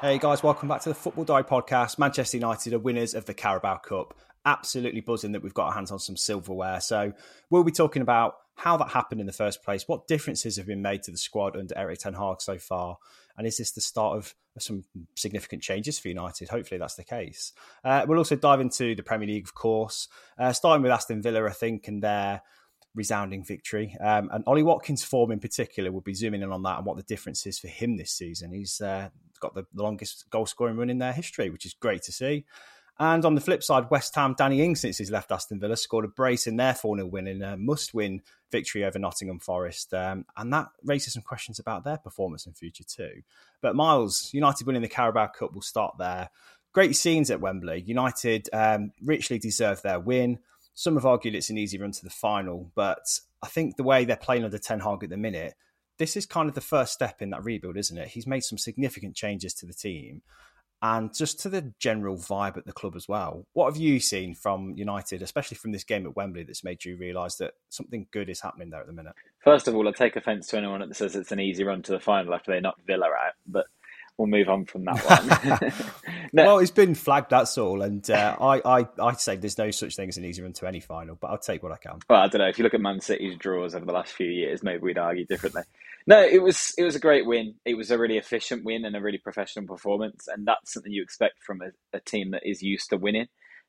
Hey guys, welcome back to the Football Diary Podcast. Manchester United are winners of the Carabao Cup. Absolutely buzzing that we've got our hands on some silverware. So we'll be talking about how that happened in the first place, what differences have been made to the squad under Erik ten Hag so far, and is this the start of some significant changes for United? Hopefully that's the case. We'll also dive into the Premier League, of course, starting with Aston Villa, I think, and their resounding victory. And Ollie Watkins' form in particular, we'll be zooming in on that and what the difference is for him this season. He's got the longest goal-scoring run in their history, which is great to see. And on the flip side, West Ham, Danny Ings, since he's left Aston Villa, scored a brace in their 4-0 win in a must-win victory over Nottingham Forest. And that raises some questions about their performance in future too. But Miles, United winning the Carabao Cup, will start there. Great scenes at Wembley. United richly deserved their win. Some have argued it's an easy run to the final, but I think the way they're playing under Ten Hag at the minute, this is kind of the first step in that rebuild, isn't it? He's made some significant changes to the team and just to the general vibe at the club as well. What have you seen from United, especially from this game at Wembley, that's made you realise that something good is happening there at the minute? First of all, I take offence to anyone that says it's an easy run to the final after they knocked Villa out, but we'll move on from that one. No. Well, it's been flagged, that's all. And I say there's no such thing as an easy run to any final, but I'll take what I can. Well, I don't know. If you look at Man City's draws over the last few years, maybe we'd argue differently. No, it was a great win. It was a really efficient win and a really professional performance. And that's something you expect from a team that is used to winning.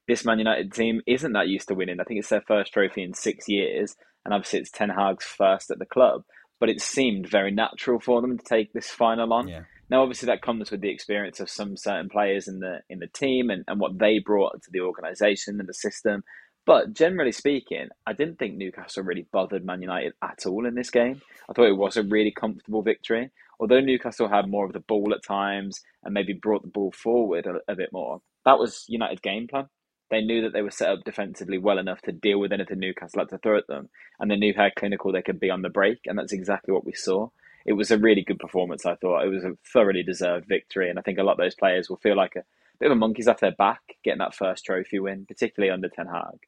This Man United team isn't that used to winning. I think it's their first trophy in 6 years. And obviously it's Ten Hag's first at the club. But it seemed very natural for them to take this final on. Yeah. Now, obviously, that comes with the experience of some certain players in the team and what they brought to the organisation and the system. But generally speaking, I didn't think Newcastle really bothered Man United at all in this game. I thought it was a really comfortable victory. Although Newcastle had more of the ball at times and maybe brought the ball forward a bit more, that was United's game plan. They knew that they were set up defensively well enough to deal with anything Newcastle had to throw at them. And they knew how clinical they could be on the break. And that's exactly what we saw. It was a really good performance, I thought. It was a thoroughly deserved victory. And I think a lot of those players will feel like a bit of a monkey's off their back getting that first trophy win, particularly under Ten Hag.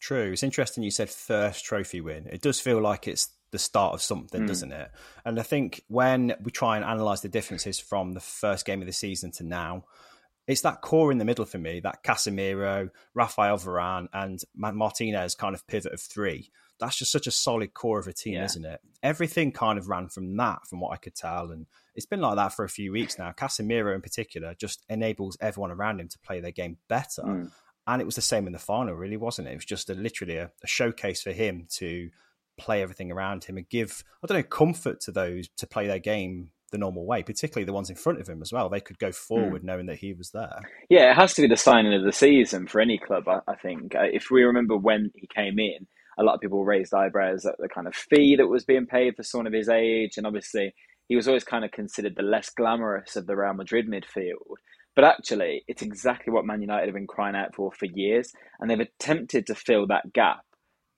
True. It's interesting you said first trophy win. It does feel like it's the start of something, doesn't it? And I think when we try and analyse the differences from the first game of the season to now, it's that core in the middle for me, that Casemiro, Rafael Varane and Martinez kind of pivot of three. That's just such a solid core of a team, isn't it? Everything kind of ran from that, from what I could tell. And it's been like that for a few weeks now. Casemiro in particular just enables everyone around him to play their game better. And it was the same in the final, really, wasn't it? It was just literally a showcase for him to play everything around him and give, I don't know, comfort to those to play their game the normal way, particularly the ones in front of him as well. They could go forward knowing that he was there. Yeah, it has to be the signing of the season for any club, I think. If we remember when he came in, a lot of people raised eyebrows at the kind of fee that was being paid for someone of his age. And obviously, he was always kind of considered the less glamorous of the Real Madrid midfield. But actually, it's exactly what Man United have been crying out for years. And they've attempted to fill that gap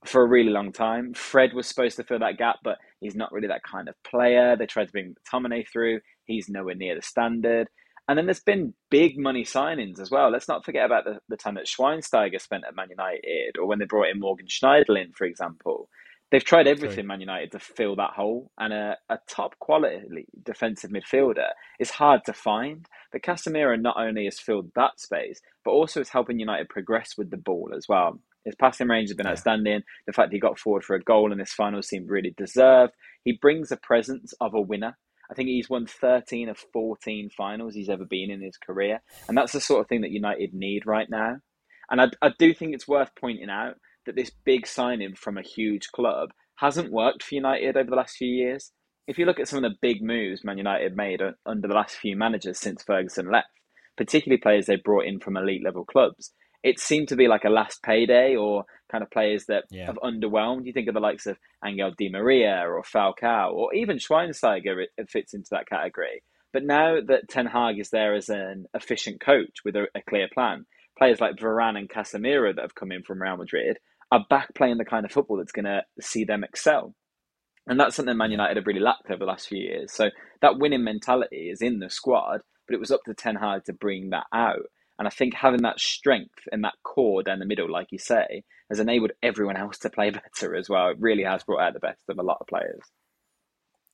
for a really long time. Fred was supposed to fill that gap, but he's not really that kind of player. They tried to bring McTominay through. He's nowhere near the standard. And then there's been big money signings as well. Let's not forget about the time that Schweinsteiger spent at Man United, or when they brought in Morgan Schneiderlin, for example. They've tried everything, Man United, to fill that hole. And a top quality defensive midfielder is hard to find. But Casemiro not only has filled that space, but also is helping United progress with the ball as well. His passing range has been outstanding. The fact that he got forward for a goal in this final seemed really deserved. He brings the presence of a winner. I think he's won 13 of 14 finals he's ever been in his career. And that's the sort of thing that United need right now. And I do think it's worth pointing out that this big signing from a huge club hasn't worked for United over the last few years. If you look at some of the big moves Man United made under the last few managers since Ferguson left, particularly players they brought in from elite level clubs, it seemed to be like a last payday or kind of players that have underwhelmed. You think of the likes of Angel Di Maria or Falcao or even Schweinsteiger, it fits into that category. But now that Ten Hag is there as an efficient coach with a clear plan, players like Varane and Casemiro that have come in from Real Madrid are back playing the kind of football that's going to see them excel. And that's something Man United have really lacked over the last few years. So that winning mentality is in the squad, but it was up to Ten Hag to bring that out. And I think having that strength and that core down the middle, like you say, has enabled everyone else to play better as well. It really has brought out the best of a lot of players.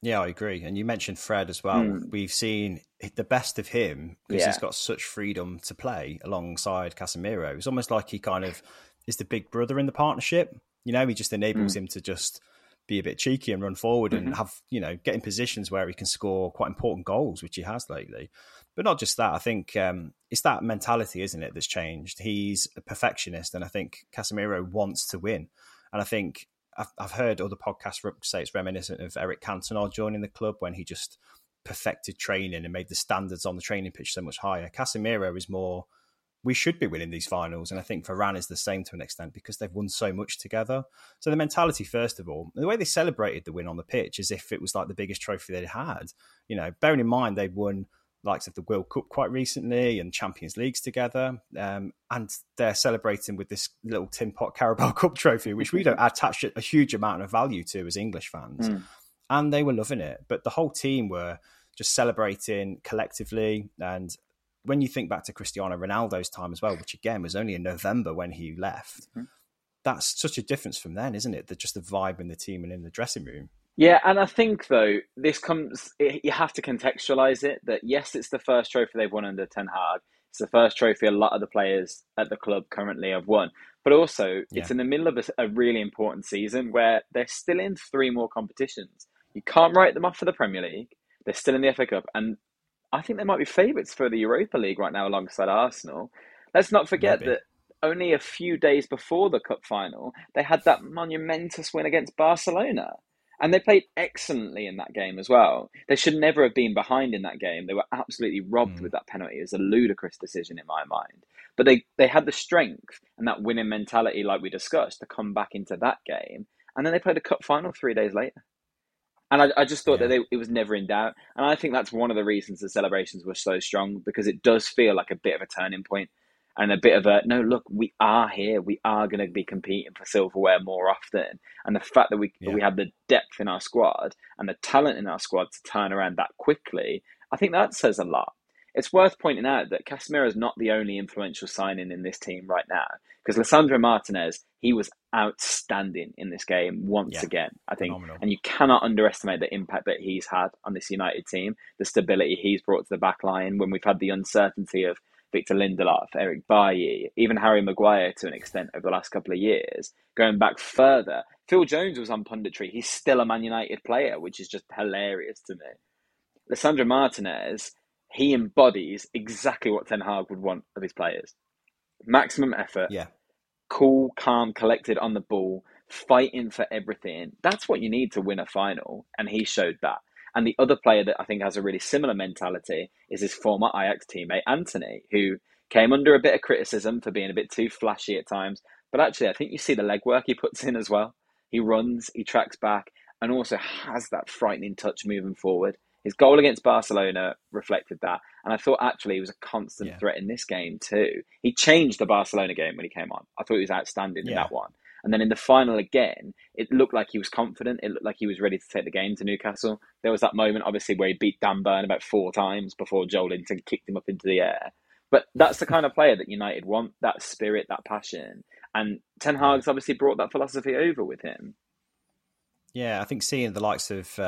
Yeah, I agree. And you mentioned Fred as well. We've seen the best of him because he's got such freedom to play alongside Casemiro. It's almost like he kind of is the big brother in the partnership. You know, he just enables him to just be a bit cheeky and run forward and have, you know, get in positions where he can score quite important goals, which he has lately. But not just that. I think it's that mentality, isn't it, that's changed. He's a perfectionist, and I think Casemiro wants to win. And I think I've heard other podcasts say it's reminiscent of Eric Cantona joining the club when he just perfected training and made the standards on the training pitch so much higher. Casemiro is more, we should be winning these finals. And I think Varane is the same to an extent because they've won so much together. So the mentality, first of all, the way they celebrated the win on the pitch as if it was like the biggest trophy they'd had. You know, bearing in mind they'd won the likes of the World Cup quite recently and Champions Leagues together. And they're celebrating with this little tin pot Carabao Cup trophy, which we don't attach a huge amount of value to as English fans. And they were loving it. But the whole team were just celebrating collectively. And when you think back to Cristiano Ronaldo's time as well, which again was only in November when he left, that's such a difference from then, isn't it? That just the vibe in the team and in the dressing room. Yeah, and I think, though, this comes, you have to contextualise it, that yes, it's the first trophy they've won under Ten Hag. It's the first trophy a lot of the players at the club currently have won. But also, it's in the middle of a really important season where they're still in three more competitions. You can't write them off for the Premier League. They're still in the FA Cup. And I think they might be favourites for the Europa League right now alongside Arsenal. Let's not forget that only a few days before the cup final, they had that monumentous win against Barcelona. And they played excellently in that game as well. They should never have been behind in that game. They were absolutely robbed with that penalty. It was a ludicrous decision in my mind. But they had the strength and that winning mentality, like we discussed, to come back into that game. And then they played a cup final 3 days later. And I just thought that it was never in doubt. And I think that's one of the reasons the celebrations were so strong, because it does feel like a bit of a turning point and a bit of a, no, look, we are here. We are going to be competing for silverware more often. And the fact that we have the depth in our squad and the talent in our squad to turn around that quickly, I think that says a lot. It's worth pointing out that Casemiro is not the only influential signing in this team right now, because Lisandro Martinez, he was outstanding in this game once again, I think. Phenomenal. And you cannot underestimate the impact that he's had on this United team, the stability he's brought to the back line when we've had the uncertainty of Victor Lindelof, Eric Bailly, even Harry Maguire to an extent over the last couple of years. Going back further, Phil Jones was on punditry. He's still a Man United player, which is just hilarious to me. Lisandro Martinez, he embodies exactly what Ten Hag would want of his players. Maximum effort, cool, calm, collected on the ball, fighting for everything. That's what you need to win a final, and he showed that. And the other player that I think has a really similar mentality is his former Ajax teammate, Antony, who came under a bit of criticism for being a bit too flashy at times. But actually, I think you see the legwork he puts in as well. He runs, he tracks back, and also has that frightening touch moving forward. His goal against Barcelona reflected that. And I thought actually he was a constant threat in this game too. He changed the Barcelona game when he came on. I thought he was outstanding in that one. And then in the final again, it looked like he was confident. It looked like he was ready to take the game to Newcastle. There was that moment, obviously, where he beat Dan Burn about 4 times before Joelinton kicked him up into the air. But that's the kind of player that United want, that spirit, that passion. And Ten Hag's obviously brought that philosophy over with him. Yeah, I think seeing the likes of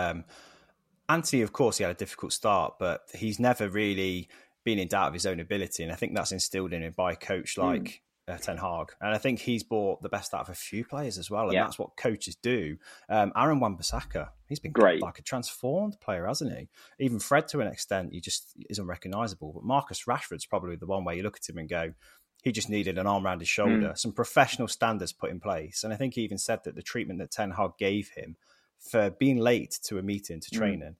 Antony, of course, he had a difficult start, but he's never really been in doubt of his own ability. And I think that's instilled in him by a coach like Ten Hag. And I think he's brought the best out of a few players as well. And that's what coaches do. Aaron Wan-Bissaka, he's been great, like a transformed player, hasn't he? Even Fred, to an extent, he just is unrecognisable. But Marcus Rashford's probably the one where you look at him and go, he just needed an arm around his shoulder, some professional standards put in place. And I think he even said that the treatment that Ten Hag gave him for being late to a meeting, to training,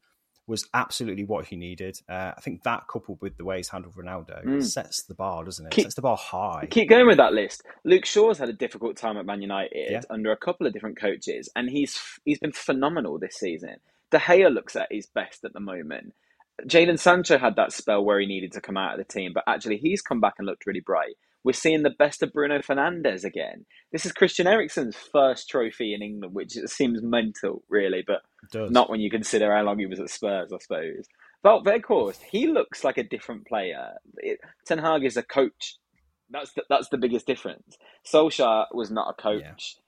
was absolutely what he needed. I think that, coupled with the way he's handled Ronaldo, sets the bar, doesn't it? Sets the bar high. Keep going with that list. Luke Shaw's had a difficult time at Man United under a couple of different coaches, and he's been phenomenal this season. De Gea looks at his best at the moment. Jadon Sancho had that spell where he needed to come out of the team, but actually he's come back and looked really bright. We're seeing the best of Bruno Fernandes again. This is Christian Eriksen's first trophy in England, which seems mental, really, but not when you consider how long he was at Spurs, I suppose. Veghorst, he looks like a different player. Ten Hag is a coach. That's the biggest difference. Solskjaer was not a coach.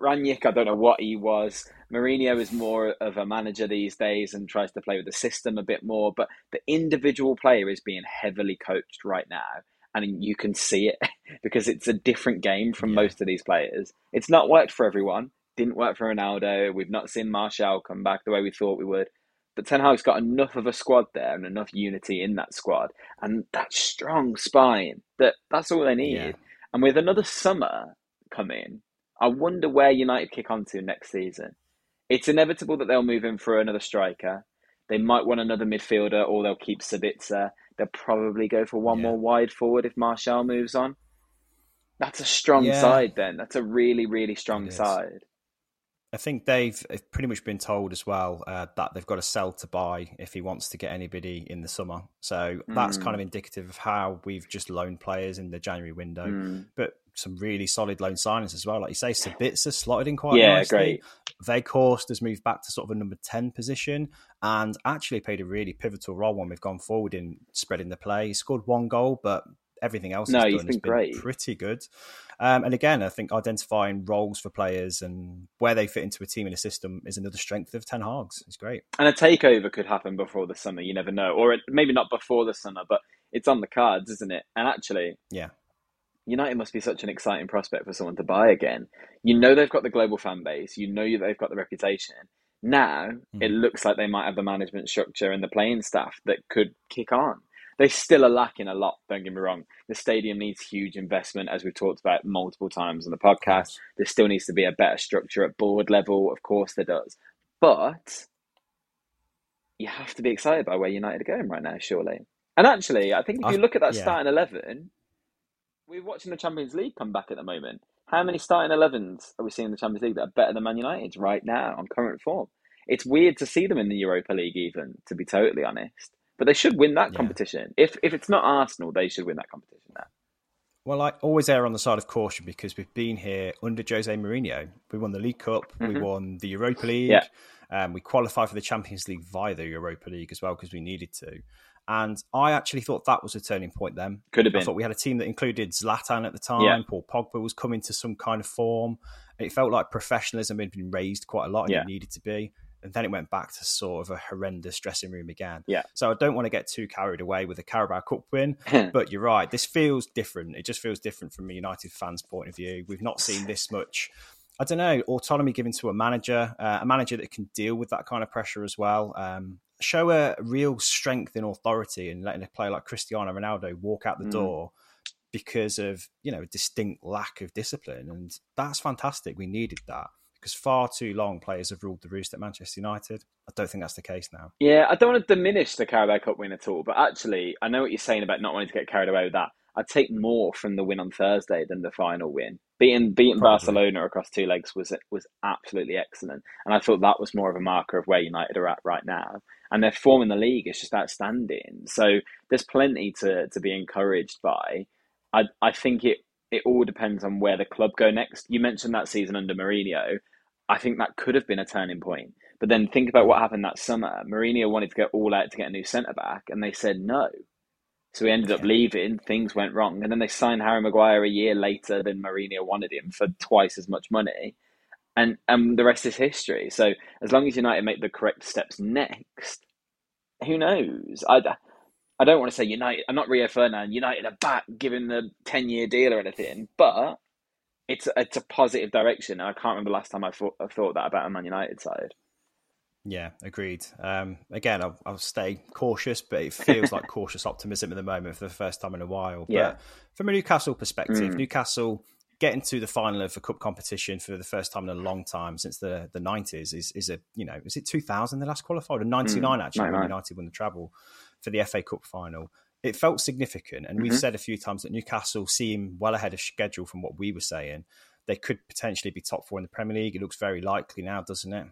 Ranić, I don't know what he was. Mourinho is more of a manager these days and tries to play with the system a bit more. But the individual player is being heavily coached right now. And you can see it because it's a different game from most of these players. It's not worked for everyone. Didn't work for Ronaldo. We've not seen Martial come back the way we thought we would. But Ten Hag's got enough of a squad there and enough unity in that squad. And that strong spine, that's all they need. Yeah. And with another summer coming, I wonder where United kick on to next season. It's inevitable that they'll move in for another striker. They might want another midfielder, or they'll keep Sabitzer. They'll probably go for one more wide forward if Martial moves on. That's a strong side then. That's a really, really strong side. I think they've pretty much been told as well that they've got to sell to buy if he wants to get anybody in the summer. So that's kind of indicative of how we've just loaned players in the January window. But some really solid loan signings as well. Like you say, Sabitzer slotted in quite nicely. Great. Veghorst has moved back to sort of a number 10 position and actually played a really pivotal role when we've gone forward in spreading the play. He scored one goal, but everything else he's done has been pretty good. And again, I think identifying roles for players and where they fit into a team and a system is another strength of Ten Hag's. It's great. And a takeover could happen before the summer. You never know. Or maybe not before the summer, but it's on the cards, isn't it? And actually... yeah. United must be such an exciting prospect for someone to buy again. You know they've got the global fan base. You know they've got the reputation. Now, it looks like they might have the management structure and the playing staff that could kick on. They still are lacking a lot, don't get me wrong. The stadium needs huge investment, as we've talked about multiple times on the podcast. There still needs to be a better structure at board level. Of course there does. But you have to be excited by where United are going right now, surely. And actually, I think if you look at that starting 11... we're watching the Champions League come back at the moment. How many starting 11s are we seeing in the Champions League that are better than Man United right now on current form? It's weird to see them in the Europa League even, to be totally honest. But they should win that competition. If it's not Arsenal, they should win that competition now. Well, I always err on the side of caution because we've been here under Jose Mourinho. We won the League Cup, we won the Europa League, we qualified for the Champions League via the Europa League as well because we needed to. And I actually thought that was a turning point then. Could have been. I thought we had a team that included Zlatan at the time. Yeah. Paul Pogba was coming to some kind of form. It felt like professionalism had been raised quite a lot and it needed to be. And then it went back to sort of a horrendous dressing room again. Yeah. So I don't want to get too carried away with a Carabao Cup win, but you're right. This feels different. It just feels different from a United fan's point of view. We've not seen this much... I don't know, autonomy given to a manager that can deal with that kind of pressure as well. Show a real strength in authority and letting a player like Cristiano Ronaldo walk out the door because of, a distinct lack of discipline. And that's fantastic. We needed that because far too long players have ruled the roost at Manchester United. I don't think that's the case now. Yeah, I don't want to diminish the Carabao Cup win at all, but actually, I know what you're saying about not wanting to get carried away with that. I'd take more from the win on Thursday than the final win. Beating Barcelona across two legs was absolutely excellent. And I thought that was more of a marker of where United are at right now. And their form in the league is just outstanding. So there's plenty to be encouraged by. I think it all depends on where the club go next. You mentioned that season under Mourinho. I think that could have been a turning point. But then think about what happened that summer. Mourinho wanted to go all out to get a new centre-back and they said no. So he ended up leaving, things went wrong. And then they signed Harry Maguire a year later than Mourinho wanted him for twice as much money. And the rest is history. So as long as United make the correct steps next, who knows? I don't want to say United, I'm not Rio Ferdinand, United are back, giving the 10-year deal or anything. But it's a positive direction. And I can't remember last time I thought that about a Man United side. Yeah, agreed. Again, I'll stay cautious, but it feels like cautious optimism at the moment for the first time in a while. But from a Newcastle perspective, Newcastle getting to the final of a cup competition for the first time in a long time since the 90s is it 2000 they last qualified? Or 99 actually, when United won the treble for the FA Cup final. It felt significant. And we've said a few times that Newcastle seem well ahead of schedule from what we were saying. They could potentially be top four in the Premier League. It looks very likely now, doesn't it?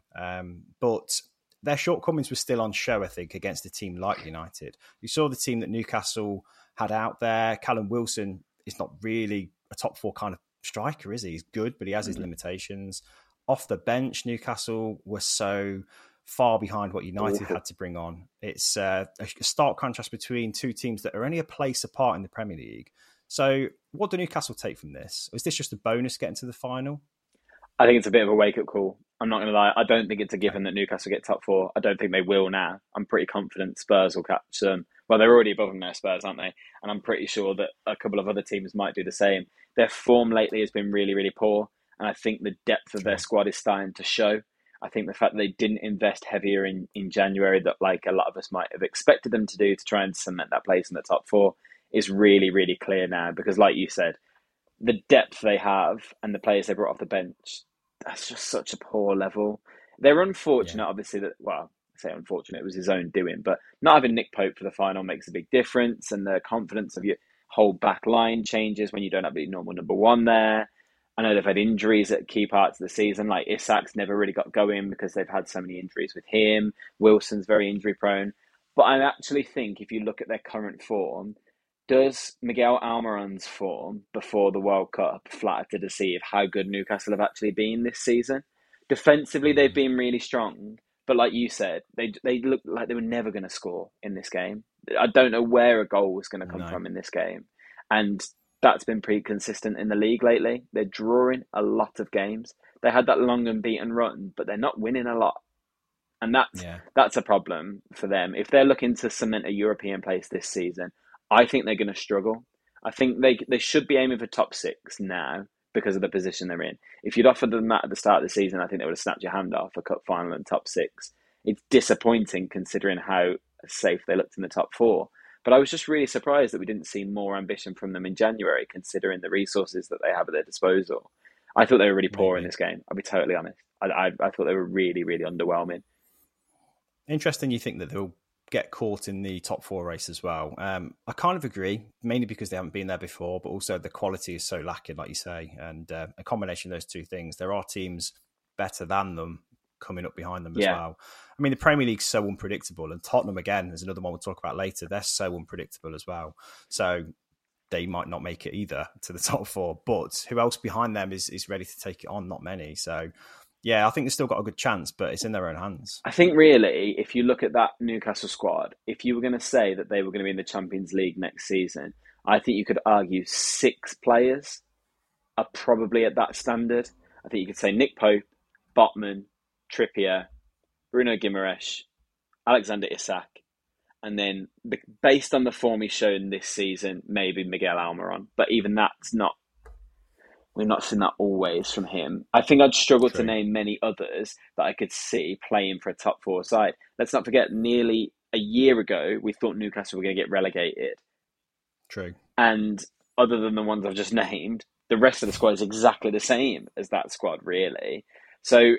But their shortcomings were still on show, I think, against a team like United. You saw the team that Newcastle had out there. Callum Wilson is not really a top four kind of striker, is he? He's good, but he has his limitations. Off the bench, Newcastle were so far behind what United had to bring on. It's a stark contrast between two teams that are only a place apart in the Premier League. So what do Newcastle take from this? Is this just a bonus getting to the final? I think it's a bit of a wake-up call. I'm not going to lie. I don't think it's a given that Newcastle get top four. I don't think they will now. I'm pretty confident Spurs will catch them. Well, they're already above them now, Spurs, aren't they? And I'm pretty sure that a couple of other teams might do the same. Their form lately has been really, really poor. And I think the depth of their squad is starting to show. I think the fact that they didn't invest heavier in January that like a lot of us might have expected them to do to try and cement that place in the top four is really, really clear now. Because like you said, the depth they have and the players they brought off the bench, that's just such a poor level. They're unfortunate, obviously, that, well, I say unfortunate, it was his own doing, but not having Nick Pope for the final makes a big difference. And the confidence of your whole back line changes when you don't have the normal number one there. I know they've had injuries at key parts of the season, like Isak's never really got going because they've had so many injuries with him. Wilson's very injury prone. But I actually think if you look at their current form, does Miguel Almirón's form before the World Cup flatter to deceive how good Newcastle have actually been this season? Defensively, they've been really strong. But like you said, they looked like they were never going to score in this game. I don't know where a goal was going to come from in this game. And that's been pretty consistent in the league lately. They're drawing a lot of games. They had that long unbeaten run, but they're not winning a lot. And that's a problem for them. If they're looking to cement a European place this season, I think they're going to struggle. I think they should be aiming for top six now because of the position they're in. If you'd offered them that at the start of the season, I think they would have snapped your hand off a cup final and top six. It's disappointing considering how safe they looked in the top four. But I was just really surprised that we didn't see more ambition from them in January, considering the resources that they have at their disposal. I thought they were really poor in this game. I'll be totally honest. I thought they were really, really underwhelming. Interesting you think that they'll get caught in the top four race as well. I kind of agree, mainly because they haven't been there before, but also the quality is so lacking, like you say. And a combination of those two things, there are teams better than them coming up behind them as well. I mean, the Premier League's so unpredictable, and Tottenham, again, is another one we'll talk about later. They're so unpredictable as well. So they might not make it either to the top four, but who else behind them is ready to take it on? Not many. So yeah, I think they've still got a good chance, but it's in their own hands. I think really, if you look at that Newcastle squad, if you were going to say that they were going to be in the Champions League next season, I think you could argue six players are probably at that standard. I think you could say Nick Pope, Botman, Trippier, Bruno Guimaraes, Alexander Isak, and then based on the form he's shown this season, maybe Miguel Almirón. But even that's not, we've not seen that always from him. I think I'd struggle to name many others that I could see playing for a top four side. Let's not forget, nearly a year ago, we thought Newcastle were going to get relegated. True. And other than the ones I've just named, the rest of the squad is exactly the same as that squad, really. So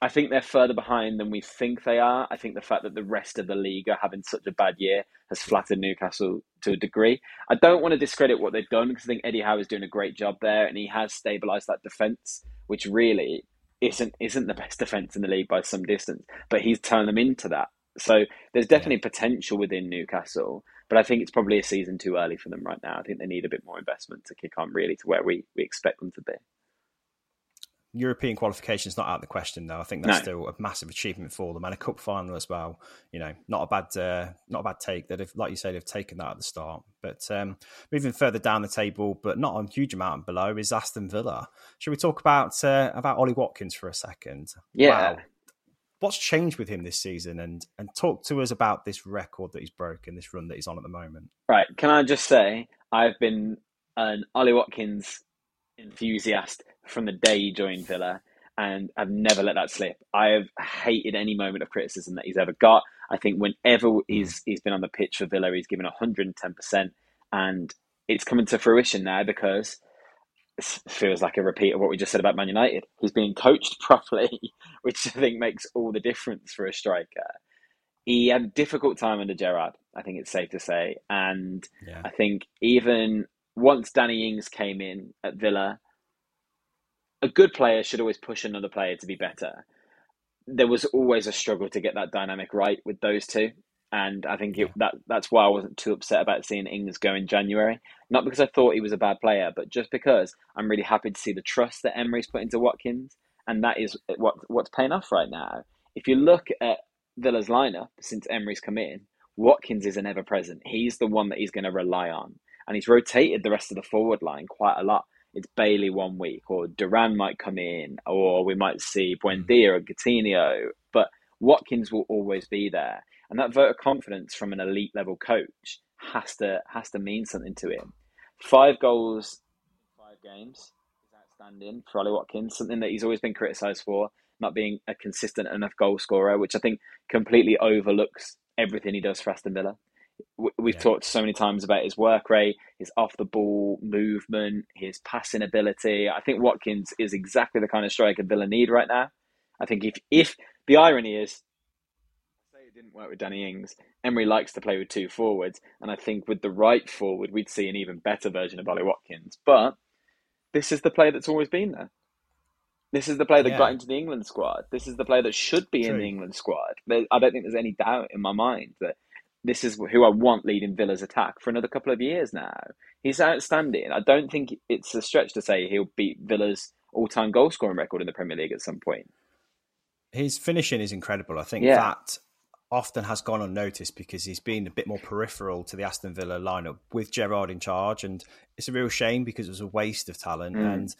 I think they're further behind than we think they are. I think the fact that the rest of the league are having such a bad year has flattered Newcastle to a degree. I don't want to discredit what they've done because I think Eddie Howe is doing a great job there and he has stabilised that defence, which really isn't the best defence in the league by some distance, but he's turned them into that. So there's definitely potential within Newcastle, but I think it's probably a season too early for them right now. I think they need a bit more investment to kick on really to where we expect them to be. European qualification's not out of the question, though. I think that's still a massive achievement for them, and a cup final as well. You know, not a bad take. That, if, like you say, they've taken that at the start. But moving further down the table, but not a huge amount below, is Aston Villa. Should we talk about Ollie Watkins for a second? Yeah. Wow. What's changed with him this season? And talk to us about this record that he's broken, this run that he's on at the moment. Right. Can I just say, I've been an Ollie Watkins enthusiast from the day he joined Villa, and I've never let that slip. I have hated any moment of criticism that he's ever got. I think whenever he's been on the pitch for Villa, he's given 110%, and it's coming to fruition now because it feels like a repeat of what we just said about Man United. He's being coached properly, which I think makes all the difference for a striker. He had a difficult time under Gerrard, I think it's safe to say, and I think even once Danny Ings came in at Villa, a good player should always push another player to be better. There was always a struggle to get that dynamic right with those two. And I think that's why I wasn't too upset about seeing Ings go in January. Not because I thought he was a bad player, but just because I'm really happy to see the trust that Emery's put into Watkins. And that is what's paying off right now. If you look at Villa's lineup since Emery's come in, Watkins is an ever-present. He's the one that he's going to rely on. And he's rotated the rest of the forward line quite a lot. it's Bailey 1 week, or Duran might come in, or we might see Buendia and Coutinho, but Watkins will always be there. And that vote of confidence from an elite level coach has to mean something to him. 5 goals in 5 games is outstanding for Ollie Watkins, something that he's always been criticised for, not being a consistent enough goal scorer, which I think completely overlooks everything he does for Aston Villa. We've talked so many times about his work rate, his off-the-ball movement, his passing ability. I think Watkins is exactly the kind of striker Villa need right now. I think if the irony is, I say it didn't work with Danny Ings, Emery likes to play with 2 forwards, and I think with the right forward, we'd see an even better version of Ollie Watkins. But this is the player that's always been there. This is the player that got into the England squad. This is the player that should be in the England squad. I don't think there's any doubt in my mind that this is who I want leading Villa's attack for another couple of years now. He's outstanding. I don't think it's a stretch to say he'll beat Villa's all-time goal-scoring record in the Premier League at some point. His finishing is incredible. I think that often has gone unnoticed because he's been a bit more peripheral to the Aston Villa lineup with Gerrard in charge. And it's a real shame because it was a waste of talent. And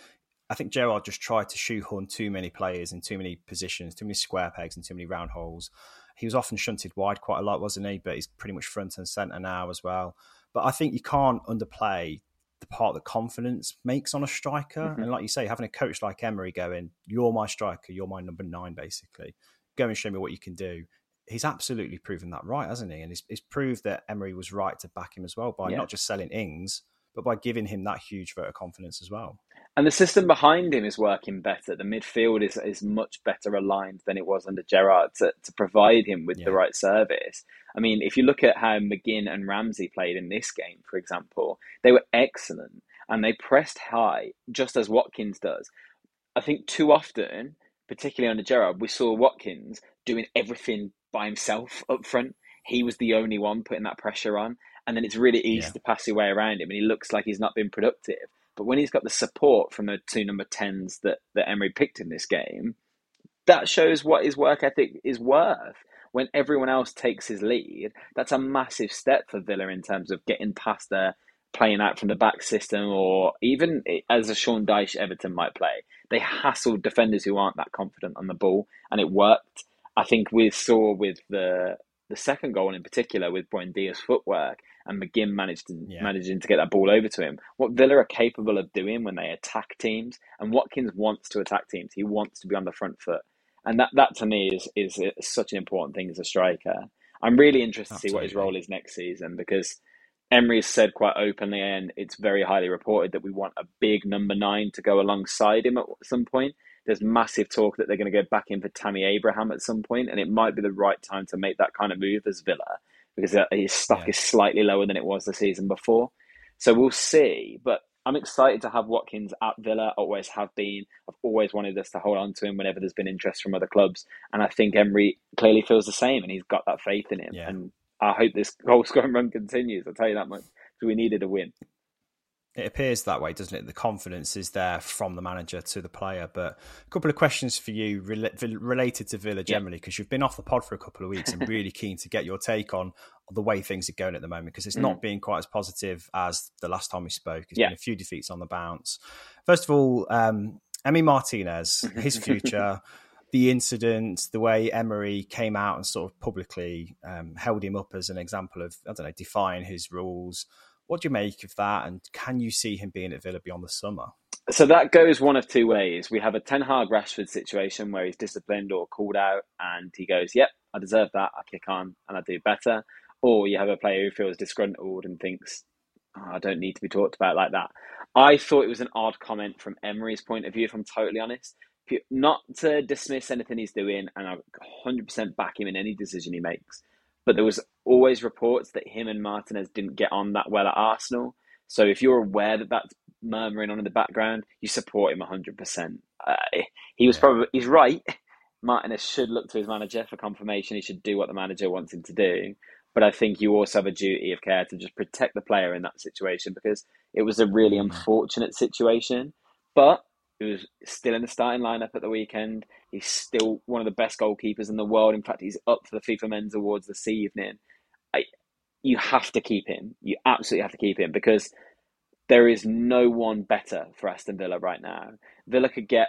I think Gerrard just tried to shoehorn too many players in too many positions, too many square pegs and too many round holes. He was often shunted wide quite a lot, wasn't he? But he's pretty much front and centre now as well. But I think you can't underplay the part that confidence makes on a striker. And like you say, having a coach like Emery going, you're my striker, you're my number 9, basically. Go and show me what you can do. He's absolutely proven that right, hasn't he? And he's proved that Emery was right to back him as well by not just selling Ings, but by giving him that huge vote of confidence as well. And the system behind him is working better. The midfield is much better aligned than it was under Gerrard to provide him with the right service. I mean, if you look at how McGinn and Ramsey played in this game, for example, they were excellent and they pressed high, just as Watkins does. I think too often, particularly under Gerrard, we saw Watkins doing everything by himself up front. He was the only one putting that pressure on. And then it's really easy to pass your way around him and he looks like he's not been productive. But when he's got the support from the 2 number 10s that Emery picked in this game, that shows what his work ethic is worth. When everyone else takes his lead, that's a massive step for Villa in terms of getting past their playing out from the back system, or even as a Sean Dyche Everton might play. They hassled defenders who aren't that confident on the ball, and it worked. I think we saw with the second goal in particular, with Buendia's footwork and McGinn managing to get that ball over to him, what Villa are capable of doing when they attack teams. And Watkins wants to attack teams. He wants to be on the front foot. And that to me is such an important thing as a striker. I'm really interested to see what his role is next season, because Emery has said quite openly, and it's very highly reported, that we want a big number 9 to go alongside him at some point. There's massive talk that they're going to go back in for Tammy Abraham at some point, and it might be the right time to make that kind of move as Villa, because his stock is slightly lower than it was the season before. So we'll see. But I'm excited to have Watkins at Villa. I always have been. I've always wanted us to hold on to him whenever there's been interest from other clubs. And I think Emery clearly feels the same, and he's got that faith in him. Yeah. And I hope this goal-scoring run continues. I'll tell you that much. So we needed a win. It appears that way, doesn't it? The confidence is there from the manager to the player. But a couple of questions for you related to Villa generally, because you've been off the pod for a couple of weeks and really keen to get your take on the way things are going at the moment, because it's not being quite as positive as the last time we spoke. There's been a few defeats on the bounce. First of all, Emi Martinez, his future, the incident, the way Emery came out and sort of publicly held him up as an example of, I don't know, defying his rules. What do you make of that? And can you see him being at Villa beyond the summer? So that goes one of 2 ways. We have a Ten Hag Rashford situation where he's disciplined or called out and he goes, yep, I deserve that. I kick on and I do better. Or you have a player who feels disgruntled and thinks, oh, I don't need to be talked about like that. I thought it was an odd comment from Emery's point of view, if I'm totally honest. Not to dismiss anything he's doing, and I 100% back him in any decision he makes. But there was always reports that him and Martinez didn't get on that well at Arsenal. So if you're aware that that's murmuring on in the background, you support him 100%. He's right. Martinez should look to his manager for confirmation. He should do what the manager wants him to do. But I think you also have a duty of care to just protect the player in that situation, because it was a really unfortunate situation. But he was still in the starting lineup at the weekend. He's still one of the best goalkeepers in the world. In fact, he's up for the FIFA Men's Awards this evening. You have to keep him. You absolutely have to keep him, because there is no one better for Aston Villa right now. Villa could get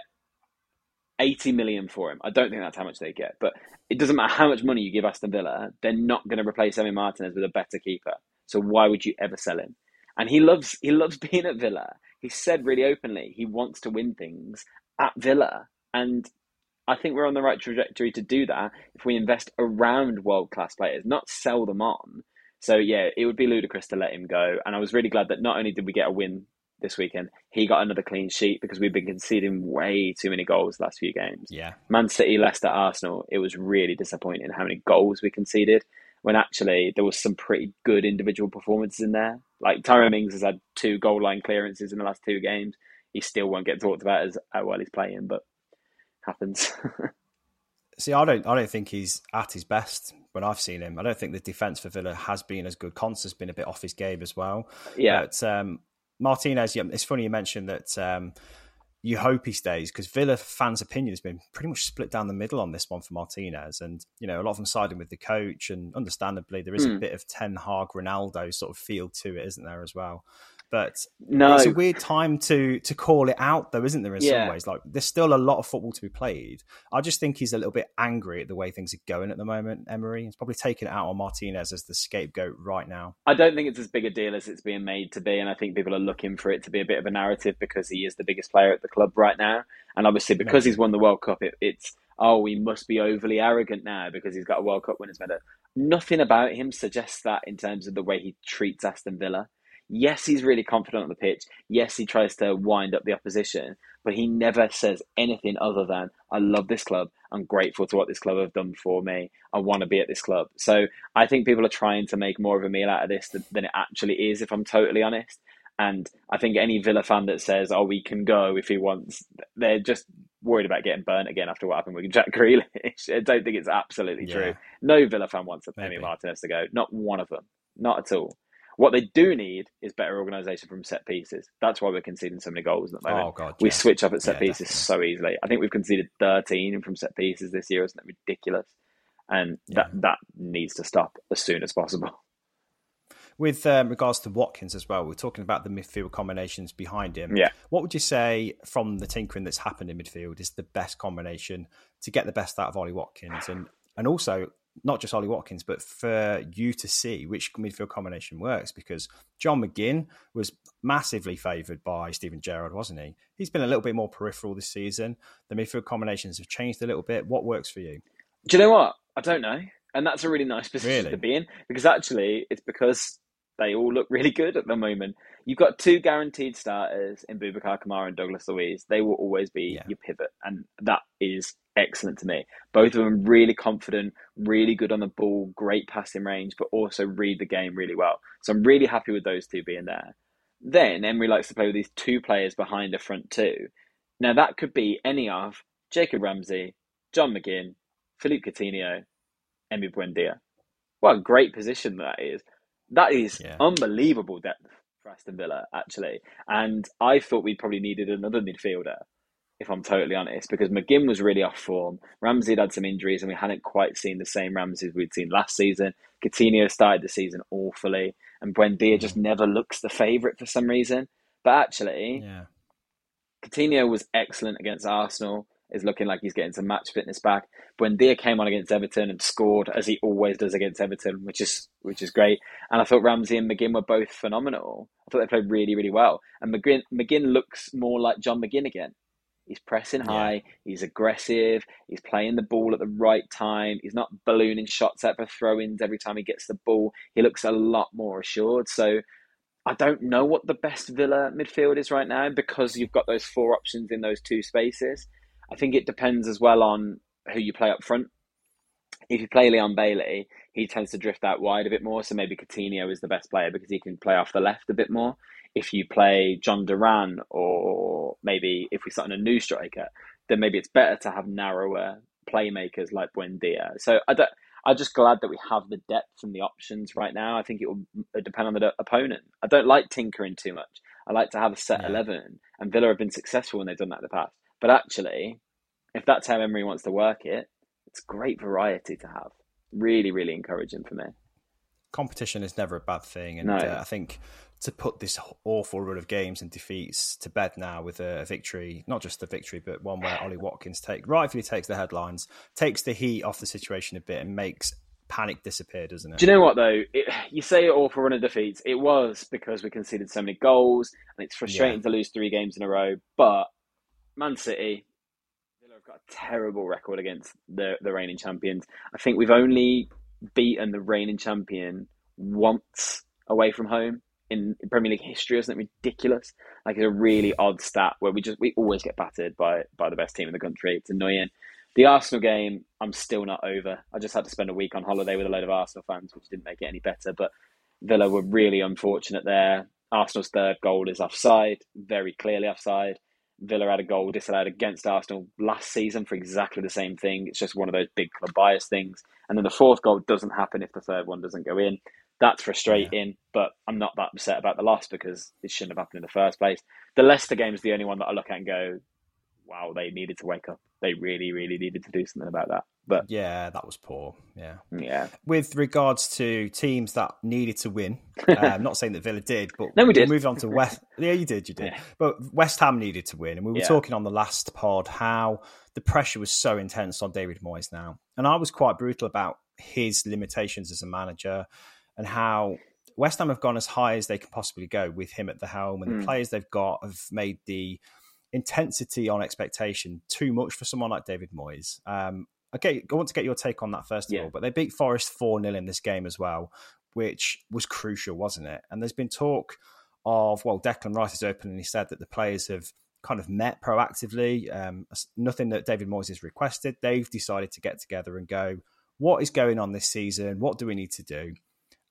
80 million for him. I don't think that's how much they get, but it doesn't matter how much money you give Aston Villa, they're not going to replace Emi Martinez with a better keeper. So why would you ever sell him? And he loves being at Villa. He said really openly, he wants to win things at Villa. And I think we're on the right trajectory to do that if we invest around world-class players, not sell them on. So yeah, it would be ludicrous to let him go. And I was really glad that not only did we get a win this weekend, he got another clean sheet, because we've been conceding way too many goals the last few games. Yeah, Man City, Leicester, Arsenal, it was really disappointing how many goals we conceded, when actually there was some pretty good individual performances in there. Like Tyrone Ings has had 2 goal line clearances in the last 2 games. He still won't get talked about as how well he's playing, but happens. See, I don't think he's at his best when I've seen him. I don't think the defence for Villa has been as good. Constance has been a bit off his game as well. Yeah. But Martinez, it's funny you mentioned that you hope he stays, because Villa fans' opinion has been pretty much split down the middle on this one for Martinez. And, a lot of them siding with the coach, and understandably there is a bit of Ten Hag, Ronaldo sort of feel to it, isn't there, as well? But it's a weird time to call it out, though, isn't there, in some ways? Like, there's still a lot of football to be played. I just think he's a little bit angry at the way things are going at the moment, Emery. He's probably taken it out on Martinez as the scapegoat right now. I don't think it's as big a deal as it's being made to be, and I think people are looking for it to be a bit of a narrative because he is the biggest player at the club right now. And obviously, because he's won the World Cup, it's, we must be overly arrogant now because he's got a World Cup winner's medal. Nothing about him suggests that in terms of the way he treats Aston Villa. Yes, he's really confident on the pitch. Yes, he tries to wind up the opposition, but he never says anything other than, I love this club. I'm grateful to what this club have done for me. I want to be at this club. So I think people are trying to make more of a meal out of this than it actually is, if I'm totally honest. And I think any Villa fan that says, we can go if he wants, they're just worried about getting burnt again after what happened with Jack Grealish. I don't think it's absolutely true. No Villa fan wants Emi Martinez to go. Not one of them. Not at all. What they do need is better organisation from set pieces. That's why we're conceding so many goals at the moment. Oh, God, we switch up at set pieces definitely. So easily. I think we've conceded 13 from set pieces this year. Isn't that ridiculous? And that needs to stop as soon as possible. With regards to Watkins as well, we're talking about the midfield combinations behind him. Yeah. What would you say from the tinkering that's happened in midfield is the best combination to get the best out of Ollie Watkins? And also, not just Ollie Watkins, but for you to see which midfield combination works, because John McGinn was massively favoured by Steven Gerrard, wasn't he? He's been a little bit more peripheral this season. The midfield combinations have changed a little bit. What works for you? Do you know what? I don't know. And that's a really nice position to be in, because actually it's because they all look really good at the moment. You've got 2 guaranteed starters in Boubacar Kamara and Douglas Luiz. They will always be your pivot. And that is excellent to me. Both of them really confident, really good on the ball, great passing range, but also read the game really well. So I'm really happy with those 2 being there. Then Emery likes to play with these 2 players behind a front 2. Now that could be any of Jacob Ramsey, John McGinn, Philippe Coutinho, Emi Buendia. What a great position that is. That is unbelievable depth for Aston Villa, actually. And I thought we probably needed another midfielder, if I'm totally honest, because McGinn was really off form. Ramsey had some injuries and we hadn't quite seen the same Ramsey we'd seen last season. Coutinho started the season awfully. And Buendia just never looks the favourite for some reason. But actually, Coutinho was excellent against Arsenal. Is looking like he's getting some match fitness back. Buendia came on against Everton and scored, as he always does against Everton, which is great. And I thought Ramsey and McGinn were both phenomenal. I thought they played really, really well. And McGinn looks more like John McGinn again. He's pressing high, he's aggressive, he's playing the ball at the right time, he's not ballooning shots out for throw-ins every time he gets the ball. He looks a lot more assured. So I don't know what the best Villa midfield is right now, because you've got those 4 options in those 2 spaces. I think it depends as well on who you play up front. If you play Leon Bailey, he tends to drift out wide a bit more. So maybe Coutinho is the best player because he can play off the left a bit more. If you play John Duran, or maybe if we start on a new striker, then maybe it's better to have narrower playmakers like Buendia. So I'm just glad that we have the depth and the options right now. I think it will depend on the opponent. I don't like tinkering too much. I like to have a set 11, and Villa have been successful when they've done that in the past. But actually, if that's how Emery wants to work it, it's great variety to have. Really, really encouraging for me. competition is never a bad thing. And I think to put this awful run of games and defeats to bed now with a victory, not just a victory, but one where Ollie Watkins rightfully takes the headlines, takes the heat off the situation a bit and makes panic disappear, doesn't it? Do you know what, though? You say awful run of defeats. It was because we conceded so many goals and it's frustrating to lose three games in a row. But Man City, Villa have got a terrible record against the reigning champions. I think we've only beaten the reigning champion once away from home in Premier League history. Isn't it ridiculous? Like, it's a really odd stat where we always get battered by the best team in the country. It's annoying. The Arsenal game, I'm still not over. I just had to spend a week on holiday with a load of Arsenal fans, which didn't make it any better. But Villa were really unfortunate there. Arsenal's third goal is offside, very clearly offside. Villa had a goal disallowed against Arsenal last season for exactly the same thing. It's just one of those big club bias things. And then the fourth goal doesn't happen if the third one doesn't go in. That's frustrating, but I'm not that upset about the loss because it shouldn't have happened in the first place. The Leicester game is the only one that I look at and go, wow, they needed to wake up. They really, really needed to do something about that. But yeah, that was poor. Yeah. With regards to teams that needed to win, I'm not saying that Villa did, but no, we did. Moved on to West. Yeah, you did. Yeah. But West Ham needed to win, and we were talking on the last pod how the pressure was so intense on David Moyes now, and I was quite brutal about his limitations as a manager and how West Ham have gone as high as they can possibly go with him at the helm, and the players they've got have made the intensity on expectation too much for someone like David Moyes. Okay, I want to get your take on that first of all, but they beat Forest 4-0 in this game as well, which was crucial, wasn't it? And there's been talk of, well, Declan Rice has openly said that the players have kind of met proactively, nothing that David Moyes has requested. They've decided to get together and go, what is going on this season? What do we need to do?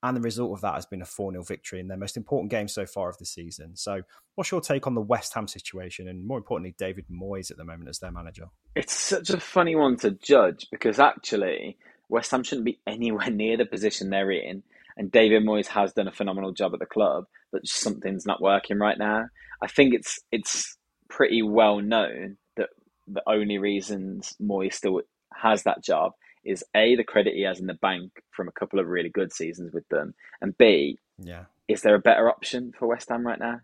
And the result of that has been a 4-0 victory in their most important game so far of the season. So what's your take on the West Ham situation and, more importantly, David Moyes at the moment as their manager? It's such a funny one to judge because, actually, West Ham shouldn't be anywhere near the position they're in. And David Moyes has done a phenomenal job at the club, but something's not working right now. I think it's pretty well known that the only reasons Moyes still has that job is A, the credit he has in the bank from a couple of really good seasons with them, and B, is there a better option for West Ham right now?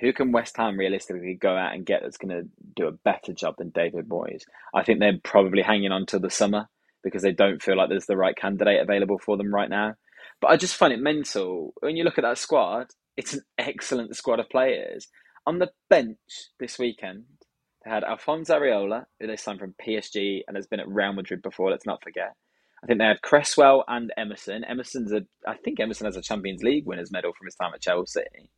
Who can West Ham realistically go out and get that's going to do a better job than David Moyes? I think they're probably hanging on till the summer because they don't feel like there's the right candidate available for them right now. But I just find it mental. When you look at that squad, it's an excellent squad of players. On the bench this weekend, they had Alphonse Areola, who they signed from PSG and has been at Real Madrid before, let's not forget. I think they had Cresswell and Emerson. I think Emerson has a Champions League winner's medal from his time at Chelsea.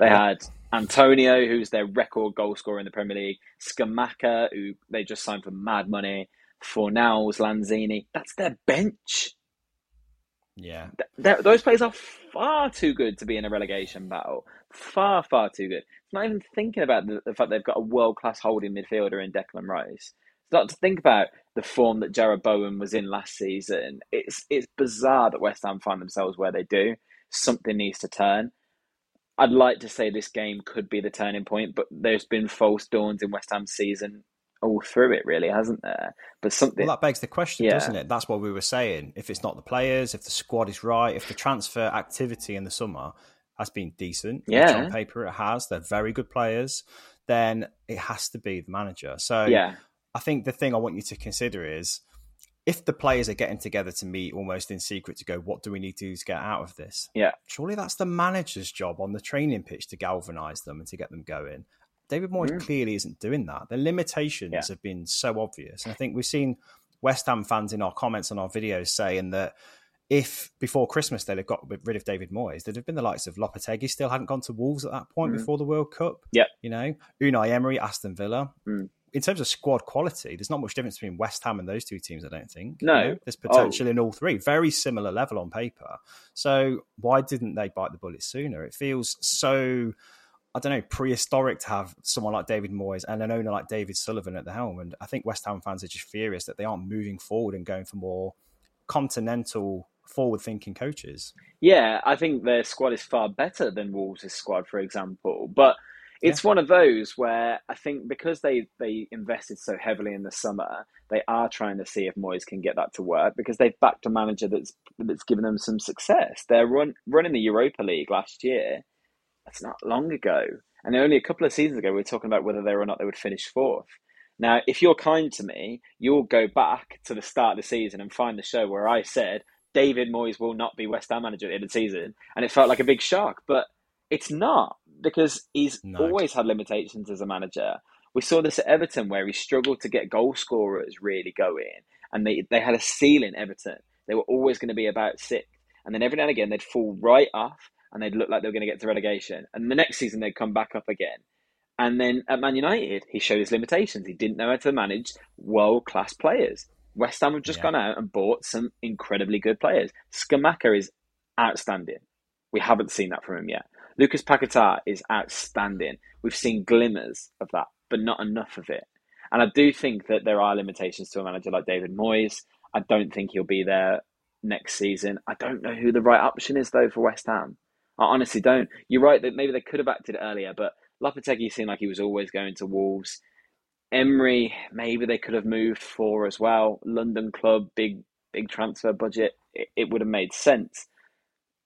They had Antonio, who's their record goal scorer in the Premier League. Scamacca, who they just signed for mad money. Fornals, Lanzini. That's their bench. Yeah. Those players are far too good to be in a relegation battle. Far, far too good. It's not even thinking about the fact they've got a world-class holding midfielder in Declan Rice. It's not to think about the form that Jarrod Bowen was in last season. It's bizarre that West Ham find themselves where they do. Something needs to turn. I'd like to say this game could be the turning point, but there's been false dawns in West Ham's season all through it, really, hasn't there? But something that begs the question, doesn't it? That's what we were saying. If it's not the players, if the squad is right, if the transfer activity in the summer has been decent, which on paper it has, they're very good players, then it has to be the manager. So I think the thing I want you to consider is if the players are getting together to meet almost in secret to go, what do we need to do to get out of this? Yeah. Surely that's the manager's job on the training pitch to galvanise them and to get them going. David Moyes clearly isn't doing that. The limitations have been so obvious. And I think we've seen West Ham fans in our comments on our videos saying that if before Christmas they'd have got rid of David Moyes, there'd have been the likes of Lopetegui still hadn't gone to Wolves at that point before the World Cup. Yeah. You know, Unai Emery, Aston Villa. In terms of squad quality, there's not much difference between West Ham and those two teams, I don't think. No. You know, there's potential in all three. Very similar level on paper. So why didn't they bite the bullet sooner? It feels so, I don't know, prehistoric to have someone like David Moyes and an owner like David Sullivan at the helm. And I think West Ham fans are just furious that they aren't moving forward and going for more continental, forward-thinking coaches. Yeah, I think their squad is far better than Wolves' squad, for example. But It's one of those where I think because they invested so heavily in the summer, they are trying to see if Moyes can get that to work, because they've backed a manager that's given them some success. They're running the Europa League last year. That's not long ago. And only a couple of seasons ago, we were talking about whether they were or not they would finish fourth. Now, if you're kind to me, you'll go back to the start of the season and find the show where I said, David Moyes will not be West Ham manager at the end of the season. And it felt like a big shock, but it's not, because he's always had limitations as a manager. We saw this at Everton where he struggled to get goal scorers really going. And they had a ceiling, Everton. They were always going to be about sixth. And then every now and again, they'd fall right off and they'd look like they were going to get to relegation. And the next season, they'd come back up again. And then at Man United, he showed his limitations. He didn't know how to manage world-class players. West Ham have just gone out and bought some incredibly good players. Scamacca is outstanding. We haven't seen that from him yet. Lucas Paquetá is outstanding. We've seen glimmers of that, but not enough of it. And I do think that there are limitations to a manager like David Moyes. I don't think he'll be there next season. I don't know who the right option is, though, for West Ham. I honestly don't. You're right that maybe they could have acted earlier, but Lopetegui seemed like he was always going to Wolves. Emery, maybe they could have moved for as well. London club, big transfer budget. It would have made sense.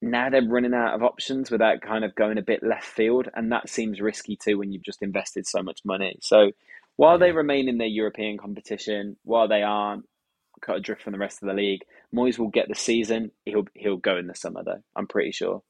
Now they're running out of options without kind of going a bit left field, and that seems risky too when you've just invested so much money. So while they remain in their European competition, while they aren't cut adrift from the rest of the league, Moyes will get the season. He'll go in the summer though, I'm pretty sure.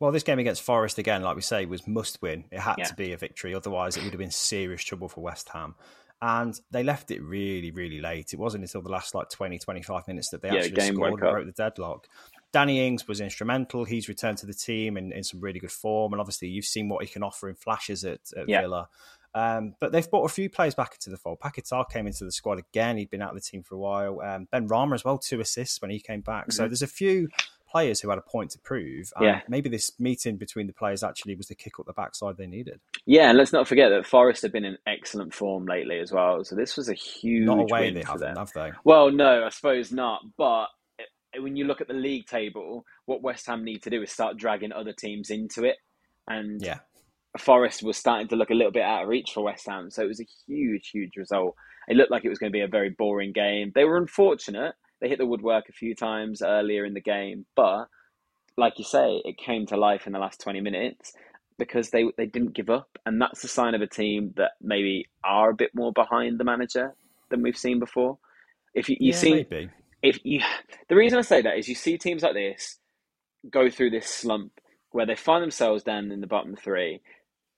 Well, this game against Forest, again, like we say, was must-win. It had to be a victory. Otherwise, it would have been serious trouble for West Ham. And they left it really, really late. It wasn't until the last 20, 25 minutes that they actually scored and broke the deadlock. Danny Ings was instrumental. He's returned to the team in some really good form. And obviously, you've seen what he can offer in flashes at Villa. But they've brought a few players back into the fold. Paquetá came into the squad again. He'd been out of the team for a while. Ben Rama as well, 2 assists when he came back. Mm-hmm. So there's a few players who had a point to prove, and maybe this meeting between the players actually was the kick up the backside they needed. Yeah, and let's not forget that Forest have been in excellent form lately as well, so this was a huge not away win they for them. Have they? Well, no, I suppose not, but when you look at the league table, what West Ham need to do is start dragging other teams into it, and Forest was starting to look a little bit out of reach for West Ham, so it was a huge result. It looked like it was going to be a very boring game. They were unfortunate. They hit the woodwork a few times earlier in the game, but like you say, it came to life in the last 20 minutes because they didn't give up. And that's a sign of a team that maybe are a bit more behind the manager than we've seen before. The reason I say that is you see teams like this go through this slump where they find themselves down in the bottom three.